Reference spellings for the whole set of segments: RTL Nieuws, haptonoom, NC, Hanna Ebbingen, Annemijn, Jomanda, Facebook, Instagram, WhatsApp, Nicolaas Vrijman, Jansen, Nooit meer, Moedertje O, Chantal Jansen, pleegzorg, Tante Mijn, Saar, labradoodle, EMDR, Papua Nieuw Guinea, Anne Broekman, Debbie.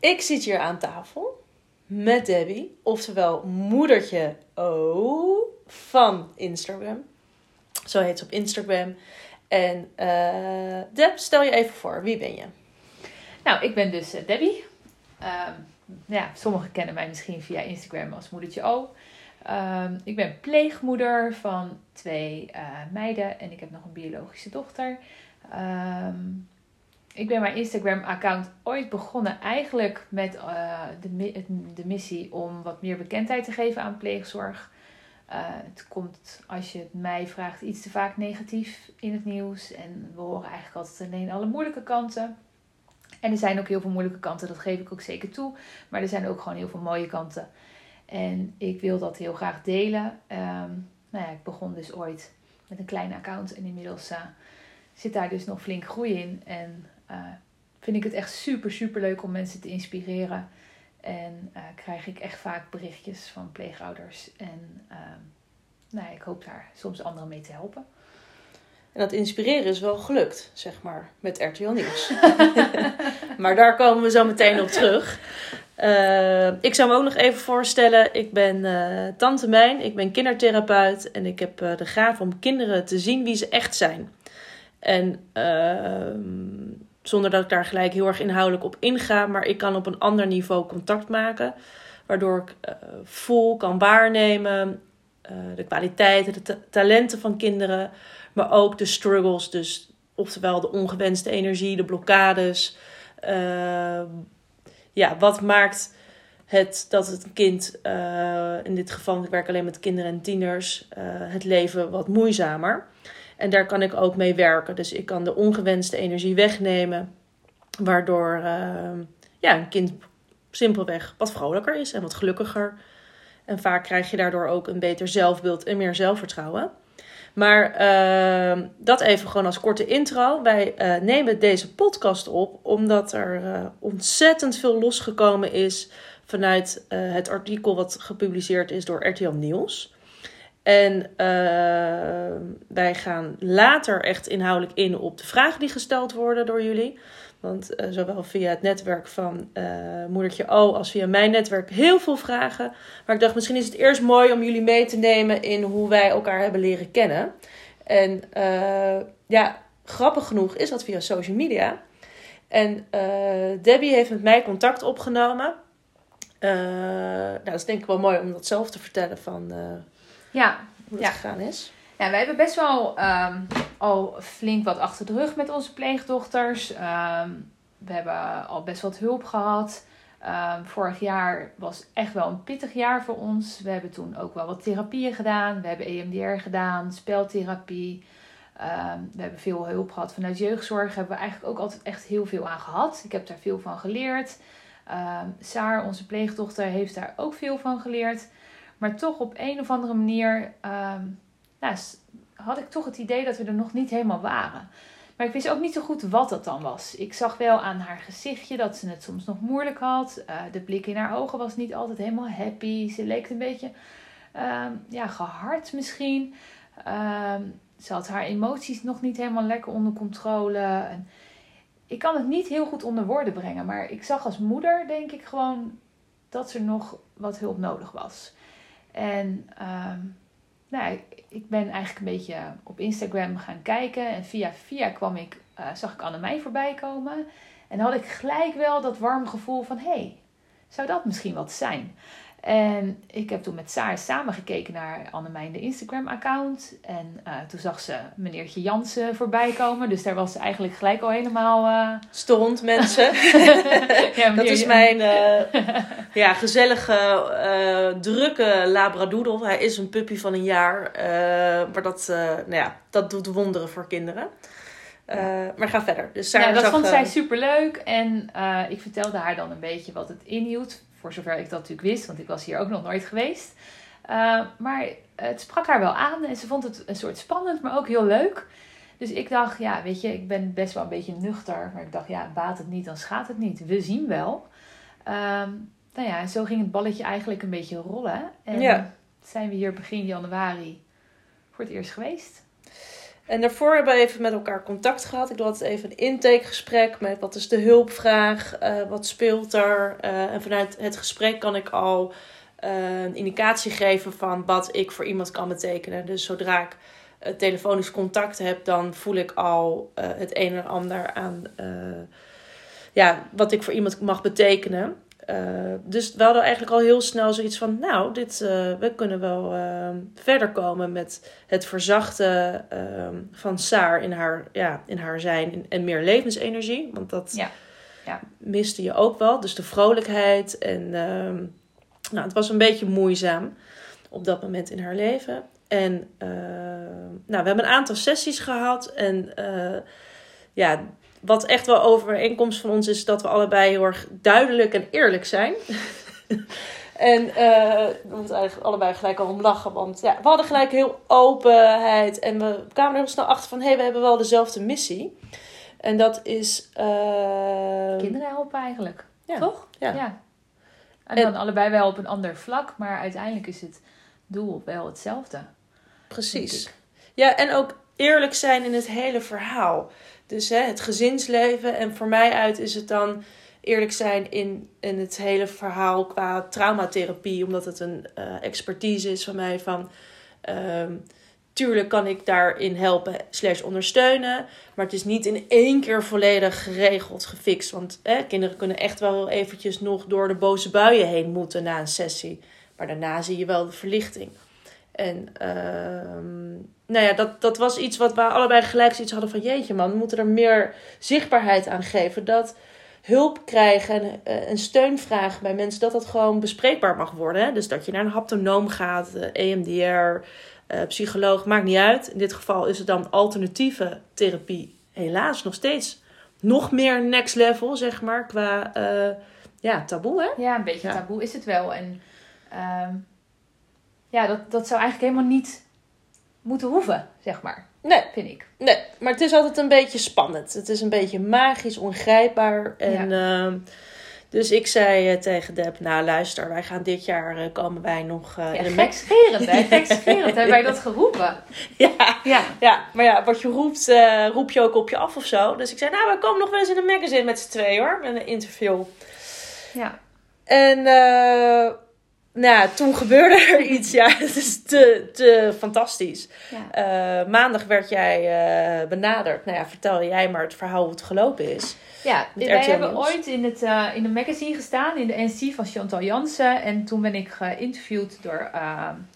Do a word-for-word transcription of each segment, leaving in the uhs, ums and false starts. Ik zit hier aan tafel met Debbie, oftewel Moedertje O van Instagram. Zo heet ze op Instagram. En uh, Deb, stel je even voor, wie ben je? Nou, ik ben dus Debbie. Uh, ja, sommigen kennen mij misschien via Instagram als Moedertje O. Uh, ik ben pleegmoeder van twee uh, meiden en ik heb nog een biologische dochter. Uh, ik ben mijn Instagram-account ooit begonnen eigenlijk met uh, de, de missie om wat meer bekendheid te geven aan pleegzorg. Uh, het komt, als je het mij vraagt, iets te vaak negatief in het nieuws. En we horen eigenlijk altijd alleen alle moeilijke kanten. En er zijn ook heel veel moeilijke kanten, dat geef ik ook zeker toe. Maar er zijn ook gewoon heel veel mooie kanten. En ik wil dat heel graag delen. Um, nou ja, ik begon dus ooit met een klein account. En inmiddels uh, zit daar dus nog flink groei in. En uh, vind ik het echt super, super leuk om mensen te inspireren. En uh, krijg ik echt vaak berichtjes van pleegouders. En uh, nou ja, ik hoop daar soms anderen mee te helpen. En dat inspireren is wel gelukt, zeg maar, met R T L Nieuws. Maar daar komen we zo meteen op terug. Uh, ik zou me ook nog even voorstellen. Ik ben uh, Tante Mijn, ik ben kindertherapeut. En ik heb uh, de gave om kinderen te zien wie ze echt zijn. En uh, zonder dat ik daar gelijk heel erg inhoudelijk op inga. Maar ik kan op een ander niveau contact maken. Waardoor ik uh, voel, kan waarnemen. Uh, de kwaliteiten, de ta- talenten van kinderen. Maar ook de struggles. Dus oftewel de ongewenste energie, de blokkades. Uh, ja, wat maakt het dat het kind, uh, in dit geval, ik werk alleen met kinderen en tieners, uh, het leven wat moeizamer. En daar kan ik ook mee werken. Dus ik kan de ongewenste energie wegnemen. Waardoor uh, ja, een kind simpelweg wat vrolijker is en wat gelukkiger. En vaak krijg je daardoor ook een beter zelfbeeld en meer zelfvertrouwen. Maar uh, dat even gewoon als korte intro. Wij uh, nemen deze podcast op omdat er uh, ontzettend veel losgekomen is vanuit uh, het artikel wat gepubliceerd is door R T L Nieuws. En uh, wij gaan later echt inhoudelijk in op de vragen die gesteld worden door jullie. Want uh, zowel via het netwerk van uh, Moedertje O als via mijn netwerk heel veel vragen. Maar ik dacht, misschien is het eerst mooi om jullie mee te nemen in hoe wij elkaar hebben leren kennen. En uh, ja, grappig genoeg is dat via social media. En uh, Debbie heeft met mij contact opgenomen. Uh, nou, dat is denk ik wel mooi om dat zelf te vertellen van uh, ja, hoe dat ja. gegaan is. Ja, wij hebben best wel um, al flink wat achter de rug met onze pleegdochters. Um, we hebben al best wat hulp gehad. Um, vorig jaar was echt wel een pittig jaar voor ons. We hebben toen ook wel wat therapieën gedaan. We hebben E M D R gedaan, speltherapie. Um, we hebben veel hulp gehad vanuit jeugdzorg. Daar hebben we eigenlijk ook altijd echt heel veel aan gehad. Ik heb daar veel van geleerd. Um, Saar, onze pleegdochter, heeft daar ook veel van geleerd. Maar toch op een of andere manier... Um, Nou, had ik toch het idee dat we er nog niet helemaal waren. Maar ik wist ook niet zo goed wat dat dan was. Ik zag wel aan haar gezichtje dat ze het soms nog moeilijk had. Uh, de blik in haar ogen was niet altijd helemaal happy. Ze leek een beetje uh, ja, gehard misschien. Uh, ze had haar emoties nog niet helemaal lekker onder controle. En ik kan het niet heel goed onder woorden brengen. Maar ik zag als moeder, denk ik, gewoon dat er nog wat hulp nodig was. En... Uh, Nou, ik ben eigenlijk een beetje op Instagram gaan kijken. En via via kwam ik, uh, zag ik Annemijn voorbij komen. En had ik gelijk wel dat warm gevoel van... Hé, hey, zou dat misschien wat zijn? En ik heb toen met Saar samen gekeken naar Annemijn de Instagram-account. En uh, toen zag ze meneertje Jansen voorbij komen. Dus daar was ze eigenlijk gelijk al helemaal... Uh... Stond, mensen. Ja, dat is mijn uh, ja, gezellige, uh, drukke labradoodle. Hij is een puppy van een jaar. Uh, maar dat, uh, nou ja, dat doet wonderen voor kinderen. Uh, ja. Maar ga verder. Dus Saar ja, dat zag, vond zij superleuk. En uh, ik vertelde haar dan een beetje wat het inhield... Voor zover ik dat natuurlijk wist, want ik was hier ook nog nooit geweest. Uh, maar het sprak haar wel aan en ze vond het een soort spannend, maar ook heel leuk. Dus ik dacht, ja, weet je, ik ben best wel een beetje nuchter. Maar ik dacht, ja, baat het niet, dan schaadt het niet. We zien wel. Um, nou ja, zo ging het balletje eigenlijk een beetje rollen. En ja. zijn we hier begin januari voor het eerst geweest. En daarvoor hebben we even met elkaar contact gehad. Ik had even een intakegesprek met wat is de hulpvraag, uh, wat speelt er. Uh, en vanuit het gesprek kan ik al uh, een indicatie geven van wat ik voor iemand kan betekenen. Dus zodra ik uh, telefonisch contact heb, dan voel ik al uh, het een en ander aan uh, ja, wat ik voor iemand mag betekenen. Uh, dus we hadden eigenlijk al heel snel zoiets van, nou, dit, uh, we kunnen wel uh, verder komen met het verzachten uh, van Saar in haar, ja, in haar zijn en meer levensenergie. Want dat ja. Ja. miste je ook wel. Dus de vrolijkheid en uh, nou, het was een beetje moeizaam op dat moment in haar leven. En uh, nou, we hebben een aantal sessies gehad en uh, ja... Wat echt wel overeenkomst van ons is dat we allebei heel erg duidelijk en eerlijk zijn. En uh, we moeten eigenlijk allebei gelijk al om lachen. Want ja, we hadden gelijk heel openheid. En we kwamen er heel snel achter van... Hé, hey, we hebben wel dezelfde missie. En dat is... Uh... Kinderen helpen eigenlijk. Ja. Toch? Ja. ja. En, en dan allebei wel op een ander vlak. Maar uiteindelijk is het doel wel hetzelfde. Precies. Ja, en ook eerlijk zijn in het hele verhaal. Dus hè, het gezinsleven. En voor mij uit is het dan eerlijk zijn in, in het hele verhaal qua traumatherapie. Omdat het een uh, expertise is van mij. Van, um, tuurlijk kan ik daarin helpen slash ondersteunen. Maar het is niet in één keer volledig geregeld, gefixt. Want hè, kinderen kunnen echt wel eventjes nog door de boze buien heen moeten na een sessie. Maar daarna zie je wel de verlichting. En uh, nou ja, dat, dat was iets wat we allebei gelijk zoiets hadden van... Jeetje man, we moeten er meer zichtbaarheid aan geven. Dat hulp krijgen en, uh, en steun vragen bij mensen... dat dat gewoon bespreekbaar mag worden. Hè? Dus dat je naar een haptonoom gaat, uh, E M D R, uh, psycholoog, maakt niet uit. In dit geval is het dan alternatieve therapie. Helaas nog steeds nog meer next level, zeg maar, qua uh, ja, taboe. Hè? Ja, een beetje ja. taboe is het wel. En... Uh... Ja, dat, dat zou eigenlijk helemaal niet moeten hoeven, zeg maar. Nee. Vind ik. Nee, maar het is altijd een beetje spannend. Het is een beetje magisch, ongrijpbaar. En, ja. uh, dus ik zei uh, tegen Deb, nou luister, wij gaan dit jaar uh, komen wij nog... Uh, ja, in gekscherend, hè? Gekscherend, hebben wij dat geroepen. Ja, ja. ja maar ja, wat je roept, uh, roep je ook op je af of zo. Dus ik zei, nou, we komen nog wel eens in een magazine met z'n tweeën, hoor. Met een interview. Ja. En... Uh, Nou, toen gebeurde er iets. Ja, het is te, te fantastisch. Ja. Uh, maandag werd jij uh, benaderd. Nou ja, vertel jij maar het verhaal hoe het gelopen is. Ja, wij hebben ooit in, het, uh, in een magazine gestaan. In de N C van Chantal Jansen. En toen ben ik geïnterviewd door uh,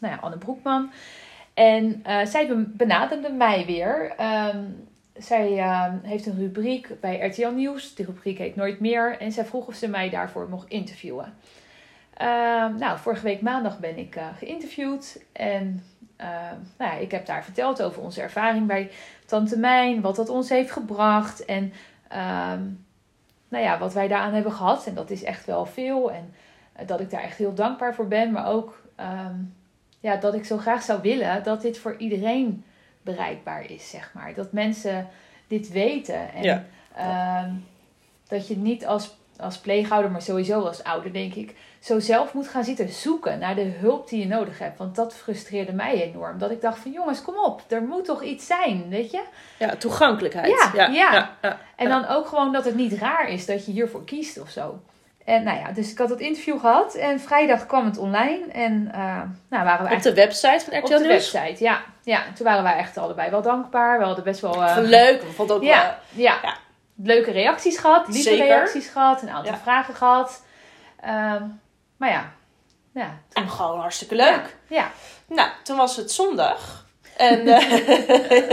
nou ja, Anne Broekman. En uh, zij benaderde mij weer. Um, zij uh, heeft een rubriek bij R T L Nieuws. Die rubriek heet Nooit meer. En zij vroeg of ze mij daarvoor mocht interviewen. Uh, nou, vorige week maandag ben ik uh, geïnterviewd en uh, nou ja, ik heb daar verteld over onze ervaring bij Tante Mijn, wat dat ons heeft gebracht en uh, nou ja, wat wij daaraan hebben gehad. En dat is echt wel veel en uh, dat ik daar echt heel dankbaar voor ben, maar ook uh, ja, dat ik zo graag zou willen dat dit voor iedereen bereikbaar is, zeg maar. Dat mensen dit weten en ja. uh, dat je niet als Als pleegouder, maar sowieso als ouder, denk ik. Zo zelf moet gaan zitten zoeken naar de hulp die je nodig hebt. Want dat frustreerde mij enorm. Dat ik dacht van, jongens, kom op. Er moet toch iets zijn, weet je? Ja, toegankelijkheid. Ja, ja. ja. ja, ja. En dan ook gewoon dat het niet raar is dat je hiervoor kiest of zo. En nou ja, dus ik had dat interview gehad. En vrijdag kwam het online. En uh, nou waren we Op eigenlijk... de website van R T L Nieuws? Op de website, ja. ja. Toen waren wij echt allebei wel dankbaar. We hadden best wel... Uh... Leuk, we vonden ook ja, wel... Ja, ja. Leuke reacties gehad, lieve Zeker. reacties gehad, een aantal ja. vragen gehad. Um, maar ja. ja toen... En gewoon hartstikke leuk. Ja. ja. Nou, toen was het zondag. En uh,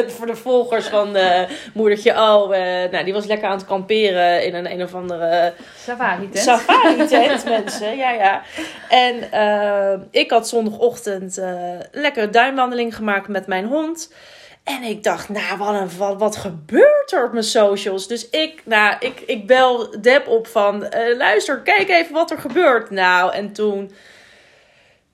voor de volgers van uh, Moedertje O, uh, nou, die was lekker aan het kamperen in een een of andere... Safari-tent. Safari-tent, mensen. Ja, ja. En uh, ik had zondagochtend uh, een lekkere duinwandeling gemaakt met mijn hond. En ik dacht, nou, wat, een, wat, wat gebeurt er op mijn socials? Dus ik, nou, ik, ik bel Deb op van, uh, luister, kijk even wat er gebeurt. Nou, en toen...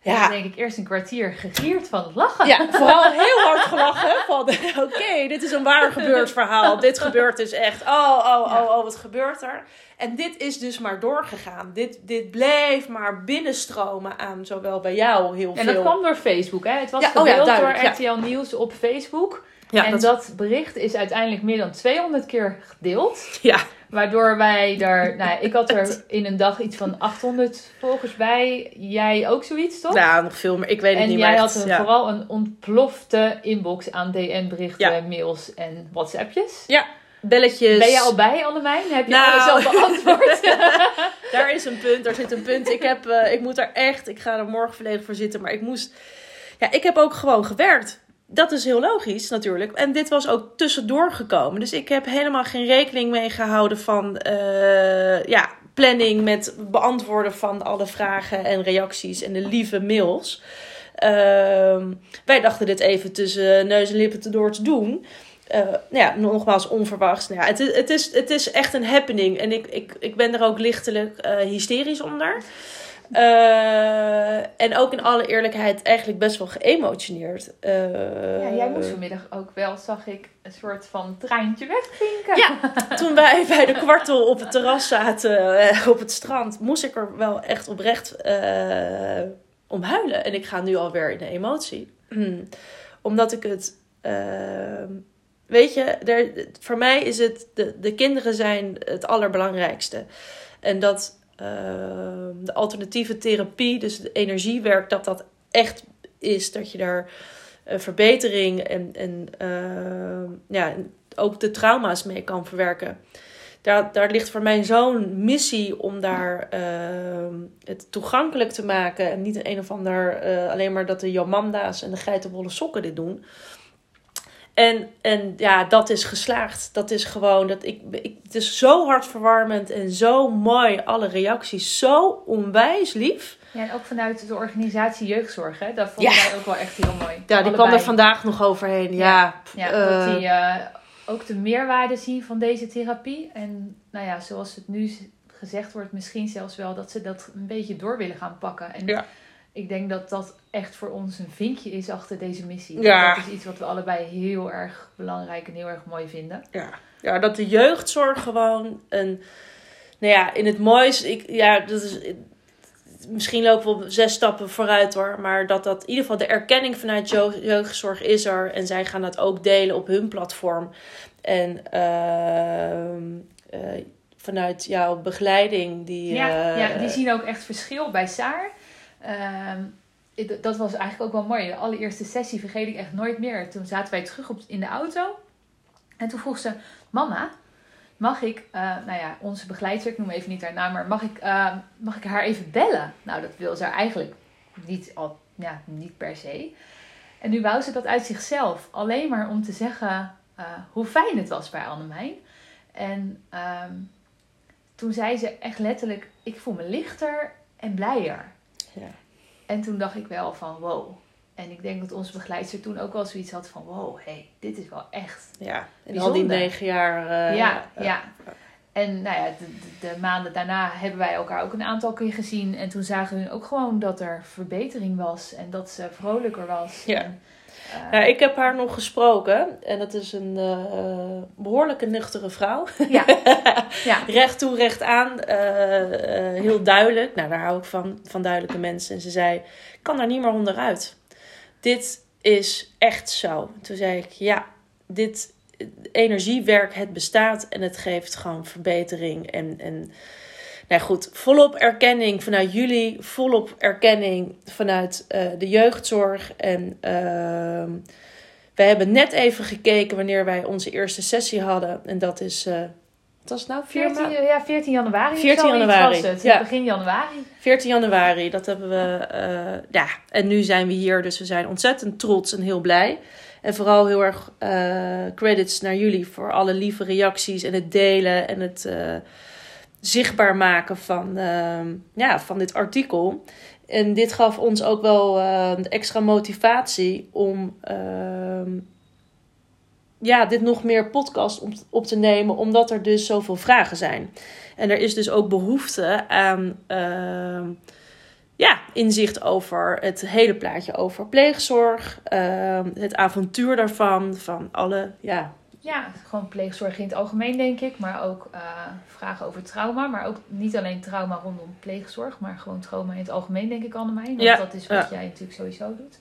Ja, ja denk ik eerst een kwartier gegierd van het lachen. Ja, vooral heel hard gelachen. Van, oké, okay, dit is een waar gebeurd verhaal. Dit gebeurt dus echt. Oh, oh, oh, oh, wat gebeurt er? En dit is dus maar doorgegaan. Dit, dit bleef maar binnenstromen aan zowel bij jou heel veel. En dat kwam door Facebook, hè? Het was ja, gedeeld oh ja, door R T L ja. Nieuws op Facebook. Ja, en dat... dat bericht is uiteindelijk meer dan tweehonderd keer gedeeld. Ja. Waardoor wij daar... Nou, ik had er in een dag iets van achthonderd volgers bij. Jij ook zoiets, toch? Ja, nog veel meer. Ik weet het en niet meer. En jij had een, ja. vooral een ontplofte inbox aan D M-berichten, ja. mails en WhatsAppjes. Ja. Belletjes. Ben je al bij, Annemijn? Heb je nou. alles al beantwoord? Daar is een punt, daar zit een punt. Ik, heb, uh, ik moet er echt, ik ga er morgen volledig voor zitten, maar ik moest... Ja, ik heb ook gewoon gewerkt. Dat is heel logisch natuurlijk. En dit was ook tussendoor gekomen. Dus ik heb helemaal geen rekening mee gehouden van uh, ja, planning met beantwoorden van alle vragen en reacties en de lieve mails. Uh, wij dachten dit even tussen neus en lippen door te doen. Uh, nou ja, nogmaals onverwachts. Nou ja, het, het, is, het is echt een happening. En ik, ik, ik ben er ook lichtelijk uh, hysterisch onder. Uh, en ook in alle eerlijkheid eigenlijk best wel geëmotioneerd. Uh, ja, jij moest vanmiddag ook wel, zag ik, een soort van treintje wegvinken. Ja, toen wij bij de kwartel op het terras zaten, uh, op het strand, moest ik er wel echt oprecht uh, om huilen. En ik ga nu alweer in de emotie. Mm. Omdat ik het... Uh, weet je, er, voor mij is het... De, de kinderen zijn het allerbelangrijkste. En dat... Uh, de alternatieve therapie, dus het energiewerk, dat dat echt is. Dat je daar uh, verbetering en, en uh, ja, ook de trauma's mee kan verwerken. Daar, daar ligt voor mij zo'n missie om daar uh, het toegankelijk te maken. En niet een, een of ander, uh, alleen maar dat de Jomanda's en de geitenwolle sokken dit doen. En, en ja, dat is geslaagd. Dat is gewoon, dat ik, ik, het is zo hartverwarmend en zo mooi. Alle reacties, zo onwijs lief. Ja, en ook vanuit de organisatie jeugdzorg, hè? Dat vonden ja. wij ook wel echt heel mooi. Ja, die Allebei. kwam er vandaag nog overheen. Ja, ja, ja uh, dat die uh, ook de meerwaarde zien van deze therapie. En nou ja, zoals het nu gezegd wordt, misschien zelfs wel dat ze dat een beetje door willen gaan pakken. En ja. Ik denk dat dat echt voor ons een vinkje is achter deze missie. Ja. Dat is iets wat we allebei heel erg belangrijk en heel erg mooi vinden. Ja, ja, dat de jeugdzorg gewoon een... Nou ja, in het mooiste... Ik, ja, dat is, misschien lopen we op zes stappen vooruit hoor. Maar dat dat in ieder geval de erkenning vanuit jeugdzorg is er. En zij gaan dat ook delen op hun platform. En... Uh, uh, vanuit jouw begeleiding... Die, ja, uh, ja, die zien ook echt verschil bij Saar... Uh, dat was eigenlijk ook wel mooi. De allereerste sessie vergeet ik echt nooit meer. Toen zaten wij terug op, in de auto. En toen vroeg ze... Mama, mag ik... Uh, nou ja, onze begeleidster, ik noem even niet haar naam... maar mag ik, uh, mag ik haar even bellen? Nou, dat wil ze eigenlijk niet, al, ja, niet per se. En nu wou ze dat uit zichzelf. Alleen maar om te zeggen... Uh, hoe fijn het was bij Annemijn. En uh, toen zei ze echt letterlijk... Ik voel me lichter en blijer. Ja. En toen dacht ik wel van wow. En ik denk dat onze begeleidster toen ook wel zoiets had van wow, hé, hey, dit is wel echt ja, en al die negen jaar. Uh, ja, uh, ja. En nou ja, de, de, de maanden daarna hebben wij elkaar ook een aantal keer gezien. En toen zagen we ook gewoon dat er verbetering was. En dat ze vrolijker was. Ja. En, uh, nou, ik heb haar nog gesproken. En dat is een uh, behoorlijke nuchtere vrouw. Ja. Ja. Recht toe, recht aan. Uh, uh, heel duidelijk. Nou, daar hou ik van. Van duidelijke mensen. En ze zei, ik kan daar niet meer onderuit. Dit is echt zo. Toen zei ik, ja, dit energiewerk, het bestaat. En het geeft gewoon verbetering. En, en nou goed, volop erkenning vanuit jullie. Volop erkenning vanuit uh, de jeugdzorg. En uh, wij hebben net even gekeken wanneer wij onze eerste sessie hadden. En dat is... Uh, Dat is nou veertien, ja, veertien januari. veertien januari. Het, ja. Begin januari. veertien januari, dat hebben we. Uh, ja, en nu zijn we hier, dus we zijn ontzettend trots en heel blij. En vooral heel erg uh, credits naar jullie voor alle lieve reacties en het delen en het uh, zichtbaar maken van, uh, ja, van dit artikel. En dit gaf ons ook wel uh, extra motivatie om. Uh, Ja, dit nog meer podcast op, op te nemen, omdat er dus zoveel vragen zijn. En er is dus ook behoefte aan uh, ja, inzicht over het hele plaatje over pleegzorg. Uh, het avontuur daarvan, van alle... Ja. ja, gewoon pleegzorg in het algemeen denk ik, maar ook uh, vragen over trauma. Maar ook niet alleen trauma rondom pleegzorg, maar gewoon trauma in het algemeen denk ik, Annemijn. Want ja. dat is wat ja. jij natuurlijk sowieso doet.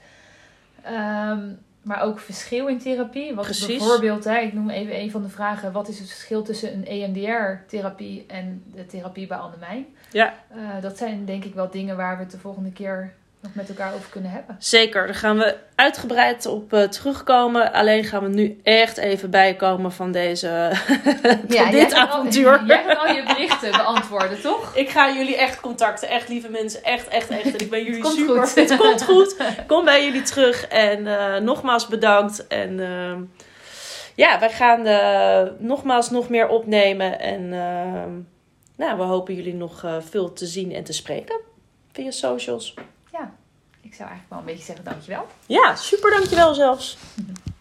Um, Maar ook verschil in therapie. Wat Precies. bijvoorbeeld, hè, ik noem even een van de vragen. Wat is het verschil tussen een E M D R-therapie en de therapie bij Annemijn? Ja. Uh, dat zijn denk ik wel dingen waar we het de volgende keer nog met elkaar over kunnen hebben. Zeker, daar gaan we uitgebreid op uh, terugkomen. Alleen gaan we nu echt even bijkomen van deze ja, dit avontuur. Jij gaat al je berichten beantwoorden, toch? Ik ga jullie echt contacten. Echt lieve mensen. Echt, echt, echt. En ik ben jullie super. Goed. Het komt goed. Kom bij jullie terug. En uh, nogmaals bedankt. En uh, ja, wij gaan uh, nogmaals nog meer opnemen. En uh, nou, we hopen jullie nog uh, veel te zien en te spreken via socials. Ja, ik zou eigenlijk wel een beetje zeggen dankjewel. Ja, super dankjewel zelfs.